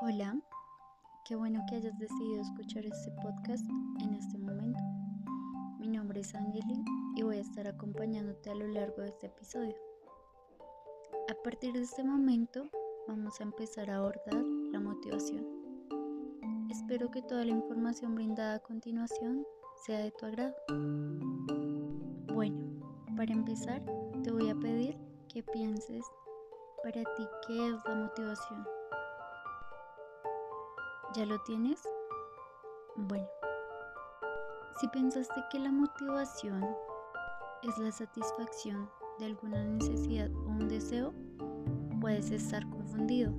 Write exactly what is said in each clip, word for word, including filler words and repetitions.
Hola, qué bueno que hayas decidido escuchar este podcast en este momento. Mi nombre es Angeli y voy a estar acompañándote a lo largo de este episodio. A partir de este momento vamos a empezar a abordar la motivación. Espero que toda la información brindada a continuación sea de tu agrado. Bueno, para empezar te voy a pedir que pienses para ti qué es la motivación. ¿Ya lo tienes? Bueno, si pensaste que la motivación es la satisfacción de alguna necesidad o un deseo, puedes estar confundido,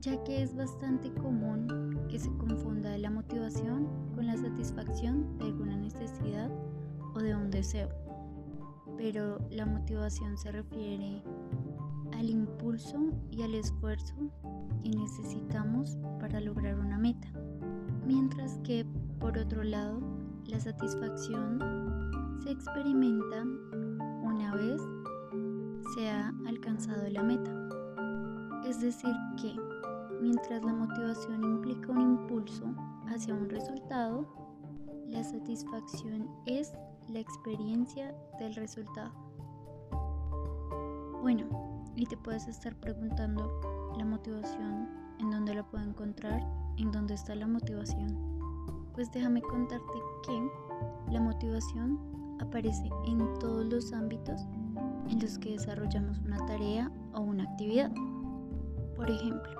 ya que es bastante común que se confunda la motivación con la satisfacción de alguna necesidad o de un deseo. Pero la motivación se refiere al impulso y al esfuerzo que necesitamos para lograr una meta, mientras que, por otro lado, la satisfacción se experimenta una vez se ha alcanzado la meta. Es decir que, mientras la motivación implica un impulso hacia un resultado, la satisfacción es la experiencia del resultado. Bueno, y te puedes estar preguntando, ¿la motivación en dónde la puedo encontrar? ¿En dónde está la motivación? Pues déjame contarte que la motivación aparece en todos los ámbitos en los que desarrollamos una tarea o una actividad. Por ejemplo,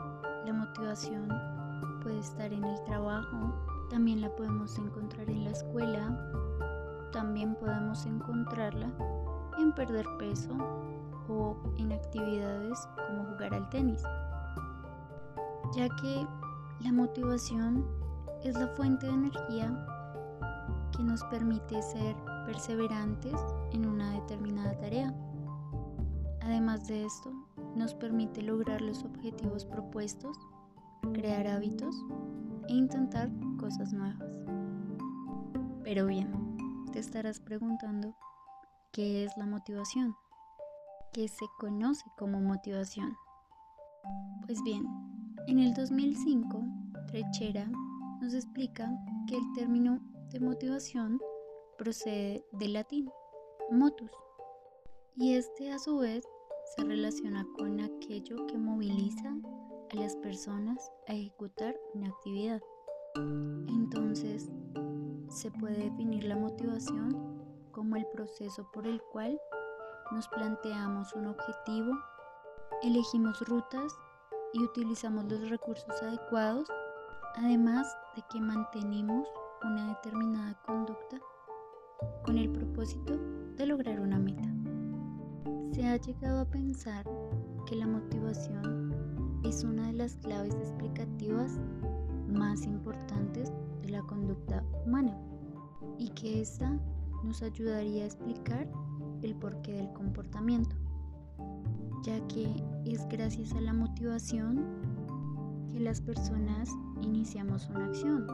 la motivación puede estar en el trabajo, también la podemos encontrar en la escuela, también podemos encontrarla en perder peso o en actividades como jugar al tenis, ya que la motivación es la fuente de energía que nos permite ser perseverantes en una determinada tarea. Además de esto, nos permite lograr los objetivos propuestos, crear hábitos e intentar cosas nuevas. Pero bien, te estarás preguntando, ¿qué es la motivación? ¿Qué se conoce como motivación? Pues bien, en el dos mil cinco, Trechera nos explica que el término de motivación procede del latín motus, y este a su vez se relaciona con aquello que moviliza a las personas a ejecutar una actividad. Entonces, se puede definir la motivación como el proceso por el cual nos planteamos un objetivo, elegimos rutas y utilizamos los recursos adecuados, además de que mantenemos una determinada conducta con el propósito de lograr una meta. Se ha llegado a pensar que la motivación es una de las claves explicativas más importantes de la conducta humana y que esta nos ayudaría a explicar el porqué del comportamiento, ya que es gracias a la motivación que las personas iniciamos una acción,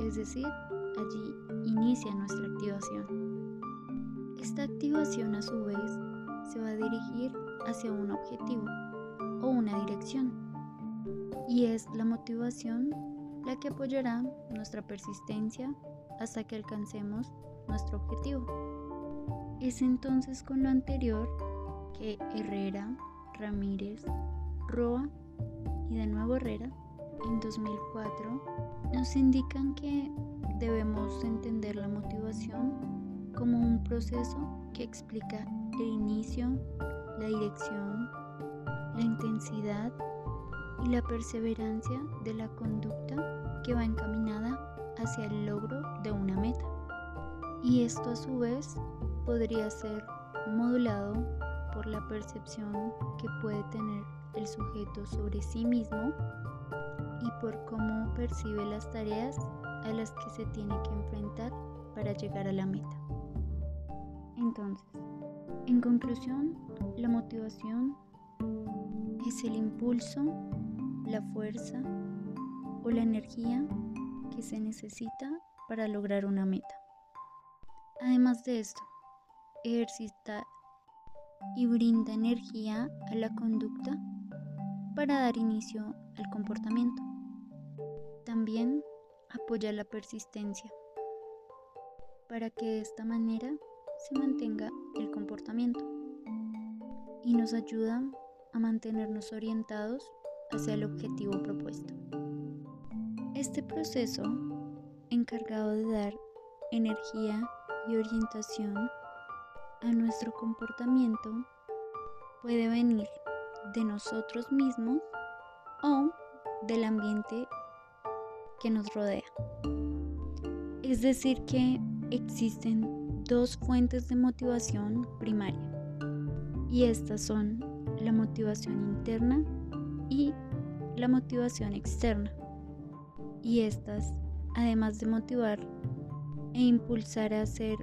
es decir, allí inicia nuestra activación. Esta activación a su vez se va a dirigir hacia un objetivo o una dirección, y es la motivación la que apoyará nuestra persistencia hasta que alcancemos nuestro objetivo. Es entonces con lo anterior que Herrera, Ramírez, Roa y de nuevo Herrera en dos mil cuatro nos indican que debemos entender la motivación como un proceso que explica el inicio, la dirección, la intensidad y la perseverancia de la conducta que va encaminada hacia el logro de una meta. Y esto a su vez podría ser modulado por la percepción que puede tener el sujeto sobre sí mismo y por cómo percibe las tareas a las que se tiene que enfrentar para llegar a la meta. Entonces, en conclusión, la motivación es el impulso, la fuerza o la energía que se necesita para lograr una meta. Además de esto, ejercita y brinda energía a la conducta para dar inicio al comportamiento. También apoya la persistencia, para que de esta manera se mantenga el comportamiento y nos ayuda a mantenernos orientados hacia el objetivo propuesto. Este proceso, encargado de dar energía y orientación a nuestro comportamiento, puede venir de nosotros mismos o del ambiente que nos rodea. Es decir que existen dos fuentes de motivación primaria, y estas son la motivación interna y la motivación externa, y estas, además de motivar e impulsar a hacer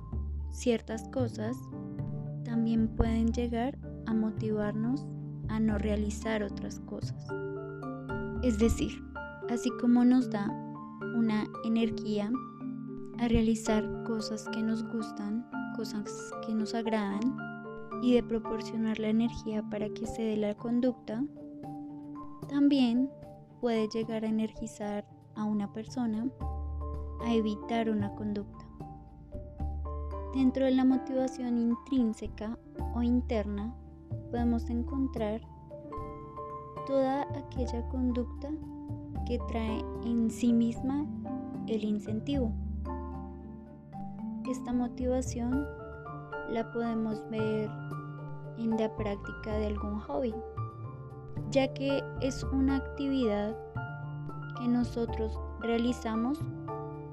ciertas cosas, también pueden llegar a motivarnos a no realizar otras cosas. Es decir, así como nos da una energía a realizar cosas que nos gustan, cosas que nos agradan, y de proporcionar la energía para que se dé la conducta, también puede llegar a energizar a una persona a evitar una conducta. Dentro de la motivación intrínseca o interna podemos encontrar toda aquella conducta que trae en sí misma el incentivo. Esta motivación la podemos ver en la práctica de algún hobby, ya que es una actividad que nosotros realizamos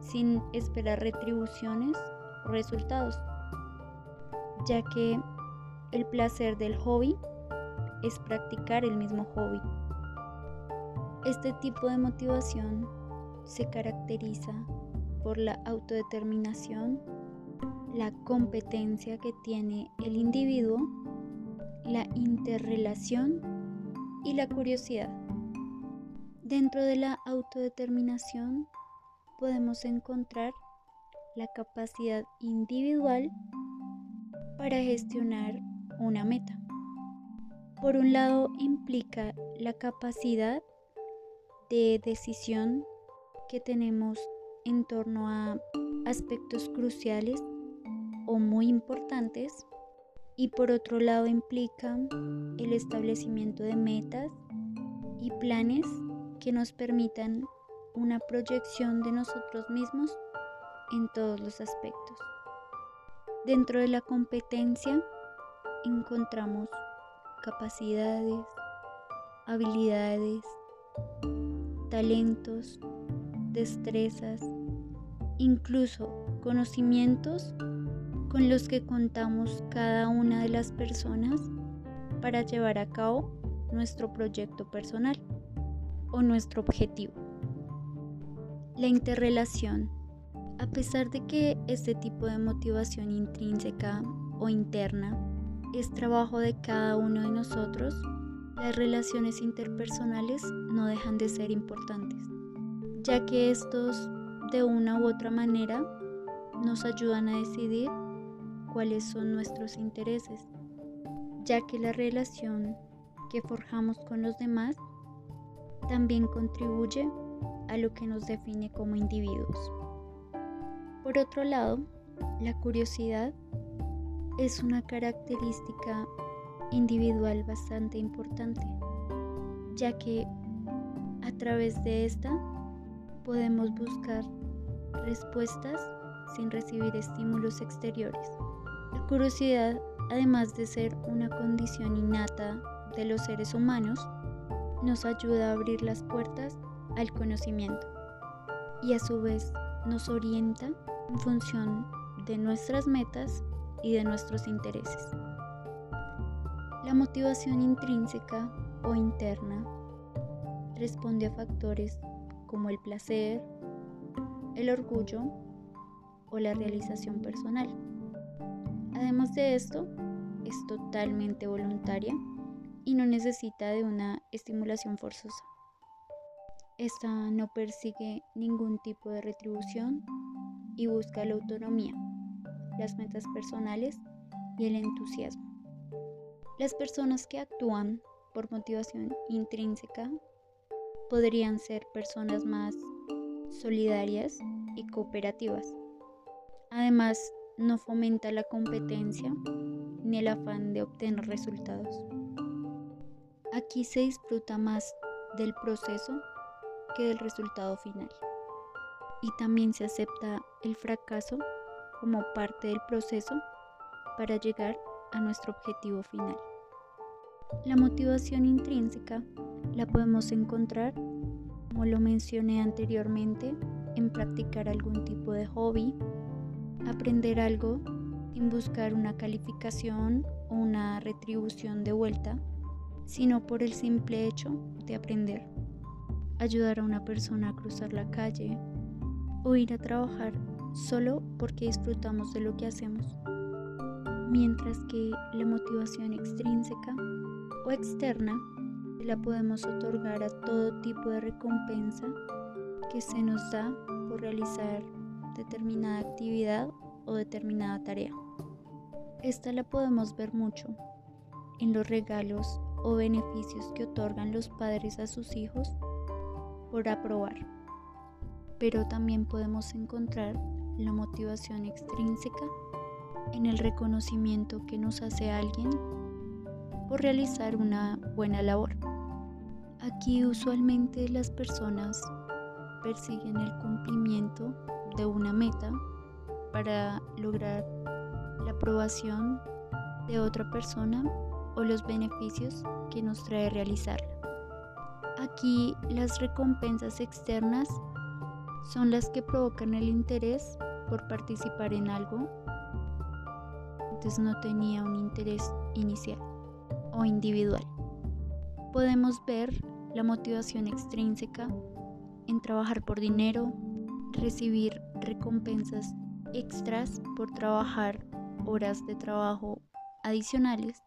sin esperar retribuciones o resultados, ya que el placer del hobby es practicar el mismo hobby. Este tipo de motivación se caracteriza por la autodeterminación, la competencia que tiene el individuo, la interrelación y la curiosidad. Dentro de la autodeterminación podemos encontrar la capacidad individual para gestionar una meta. Por un lado, implica la capacidad de decisión que tenemos en torno a aspectos cruciales o muy importantes, y por otro lado implica el establecimiento de metas y planes que nos permitan una proyección de nosotros mismos en todos los aspectos. Dentro de la competencia encontramos capacidades, habilidades, talentos, destrezas, incluso conocimientos con los que contamos cada una de las personas para llevar a cabo nuestro proyecto personal o nuestro objetivo. La interrelación. A pesar de que este tipo de motivación intrínseca o interna es trabajo de cada uno de nosotros, las relaciones interpersonales no dejan de ser importantes, ya que estos, de una u otra manera, nos ayudan a decidir cuáles son nuestros intereses, ya que la relación que forjamos con los demás también contribuye a lo que nos define como individuos. Por otro lado, la curiosidad es una característica individual bastante importante, ya que a través de esta podemos buscar respuestas sin recibir estímulos exteriores. La curiosidad, además de ser una condición innata de los seres humanos, nos ayuda a abrir las puertas al conocimiento y a su vez nos orienta en función de nuestras metas y de nuestros intereses. La motivación intrínseca o interna responde a factores como el placer, el orgullo o la realización personal. Además de esto, es totalmente voluntaria y no necesita de una estimulación forzosa. Esta no persigue ningún tipo de retribución y busca la autonomía, las metas personales y el entusiasmo. Las personas que actúan por motivación intrínseca podrían ser personas más solidarias y cooperativas. Además, no fomenta la competencia ni el afán de obtener resultados. Aquí se disfruta más del proceso que del resultado final. Y también se acepta el fracaso como parte del proceso para llegar a nuestro objetivo final. La motivación intrínseca la podemos encontrar, como lo mencioné anteriormente, en practicar algún tipo de hobby, aprender algo sin buscar una calificación o una retribución de vuelta, sino por el simple hecho de aprender. Ayudar a una persona a cruzar la calle o ir a trabajar solo porque disfrutamos de lo que hacemos. Mientras que la motivación extrínseca o externa la podemos otorgar a todo tipo de recompensa que se nos da por realizar determinada actividad o determinada tarea. Esta la podemos ver mucho en los regalos o beneficios que otorgan los padres a sus hijos por aprobar, pero también podemos encontrar la motivación extrínseca en el reconocimiento que nos hace alguien por realizar una buena labor. Aquí usualmente las personas persiguen el cumplimiento de una meta para lograr la aprobación de otra persona o los beneficios que nos trae realizarla. Aquí las recompensas externas son las que provocan el interés por participar en algo antes no tenía un interés inicial o individual. Podemos ver la motivación extrínseca en trabajar por dinero, recibir recompensas extras por trabajar horas de trabajo adicionales,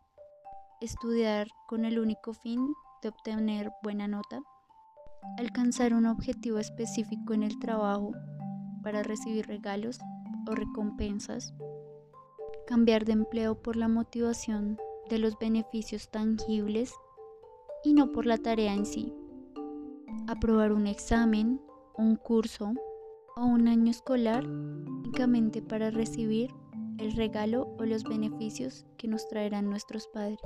estudiar con el único fin de obtener buena nota, alcanzar un objetivo específico en el trabajo para recibir regalos o recompensas, cambiar de empleo por la motivación de los beneficios tangibles y no por la tarea en sí, aprobar un examen, un curso o un año escolar únicamente para recibir el regalo o los beneficios que nos traerán nuestros padres.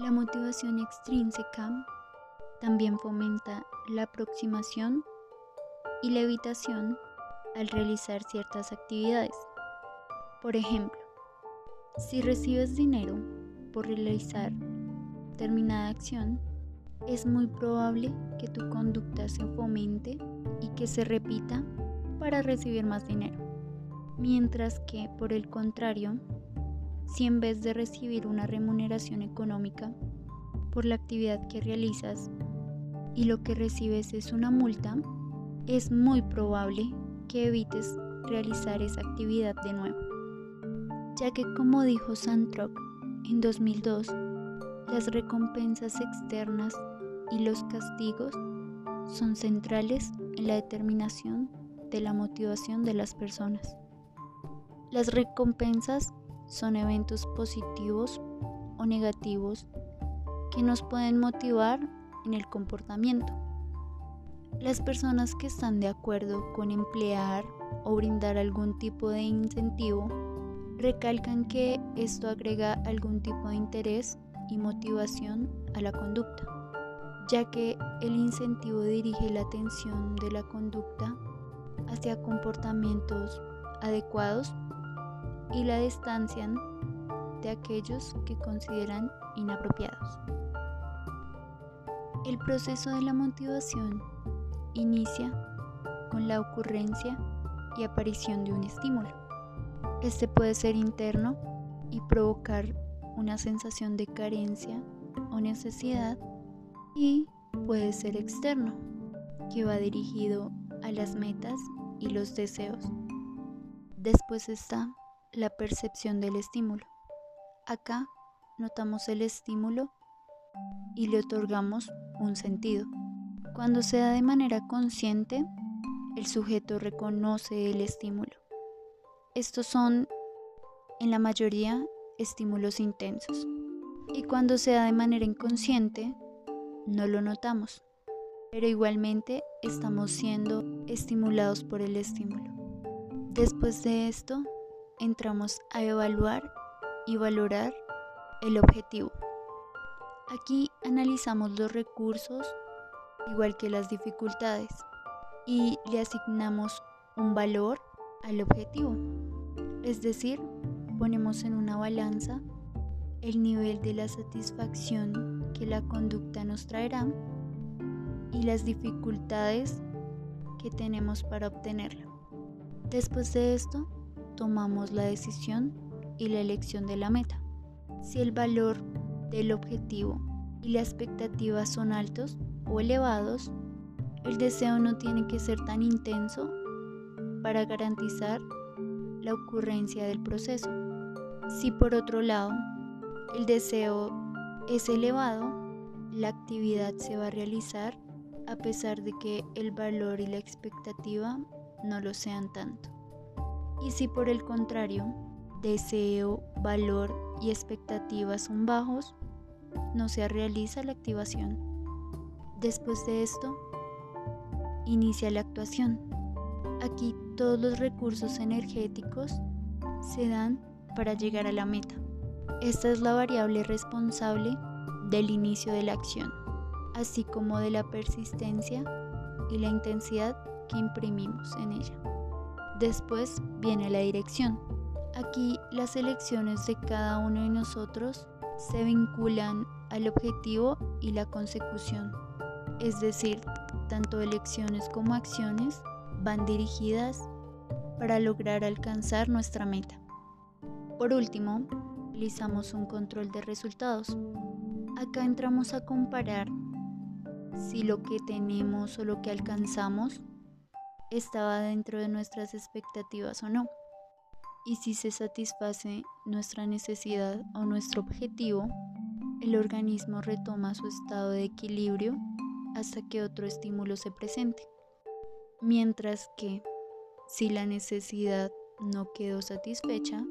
La motivación extrínseca también fomenta la aproximación y la evitación al realizar ciertas actividades. Por ejemplo, si recibes dinero por realizar determinada acción, es muy probable que tu conducta se fomente y que se repita para recibir más dinero. Mientras que, por el contrario, si en vez de recibir una remuneración económica por la actividad que realizas, y lo que recibes es una multa, es muy probable que evites realizar esa actividad de nuevo, ya que, como dijo Sandrock en dos mil dos, las recompensas externas y los castigos son centrales en la determinación de la motivación de las personas. Las recompensas son eventos positivos o negativos que nos pueden motivar en el comportamiento. Las personas que están de acuerdo con emplear o brindar algún tipo de incentivo recalcan que esto agrega algún tipo de interés y motivación a la conducta, ya que el incentivo dirige la atención de la conducta hacia comportamientos adecuados y la distancian de aquellos que consideran inapropiados. El proceso de la motivación inicia con la ocurrencia y aparición de un estímulo. Este puede ser interno y provocar una sensación de carencia o necesidad, y puede ser externo, que va dirigido a las metas y los deseos. Después está la percepción del estímulo. Acá notamos el estímulo y le otorgamos un sentido. Cuando se da de manera consciente, el sujeto reconoce el estímulo. Estos son, en la mayoría, estímulos intensos. y cuando se da de manera inconsciente, no lo notamos, pero igualmente estamos siendo estimulados por el estímulo. Después de esto, entramos a evaluar y valorar el objetivo. Aquí analizamos los recursos, igual que las dificultades, y le asignamos un valor al objetivo. Es decir, ponemos en una balanza el nivel de la satisfacción que la conducta nos traerá y las dificultades que tenemos para obtenerla. Después de esto, tomamos la decisión y la elección de la meta. Si el valor del objetivo y la expectativa son altos o elevados, el deseo no tiene que ser tan intenso para garantizar la ocurrencia del proceso. Si por otro lado el deseo es elevado, la actividad se va a realizar a pesar de que el valor y la expectativa no lo sean tanto. Y si por el contrario, deseo, valor y expectativas son bajos, no se realiza la activación. Después de esto, inicia la actuación. Aquí todos los recursos energéticos se dan para llegar a la meta. Esta es la variable responsable del inicio de la acción, así como de la persistencia y la intensidad que imprimimos en ella. Después viene la dirección. Aquí las elecciones de cada uno de nosotros se vinculan al objetivo y la consecución, es decir, tanto elecciones como acciones van dirigidas para lograr alcanzar nuestra meta. Por último, realizamos un control de resultados. Acá entramos a comparar si lo que tenemos o lo que alcanzamos estaba dentro de nuestras expectativas o no, y si se satisface nuestra necesidad o nuestro objetivo, el organismo retoma su estado de equilibrio hasta que otro estímulo se presente, mientras que si la necesidad no quedó satisfecha,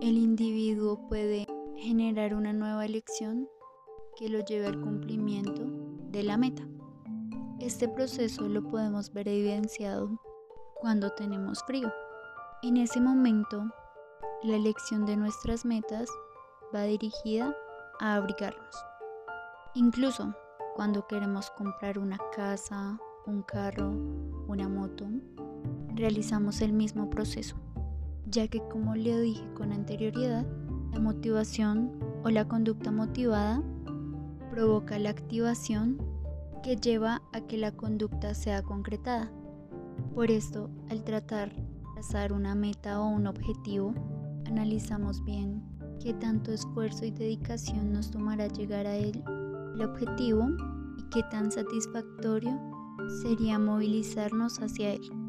el individuo puede generar una nueva elección que lo lleve al cumplimiento de la meta. Este proceso lo podemos ver evidenciado cuando tenemos frío. En ese momento, la elección de nuestras metas va dirigida a abrigarnos. Incluso cuando queremos comprar una casa, un carro, una moto, realizamos el mismo proceso, ya que, como le dije con anterioridad, la motivación o la conducta motivada provoca la activación que lleva a que la conducta sea concretada. Por esto, al tratar de trazar una meta o un objetivo, analizamos bien qué tanto esfuerzo y dedicación nos tomará llegar a él, el objetivo, y qué tan satisfactorio sería movilizarnos hacia él.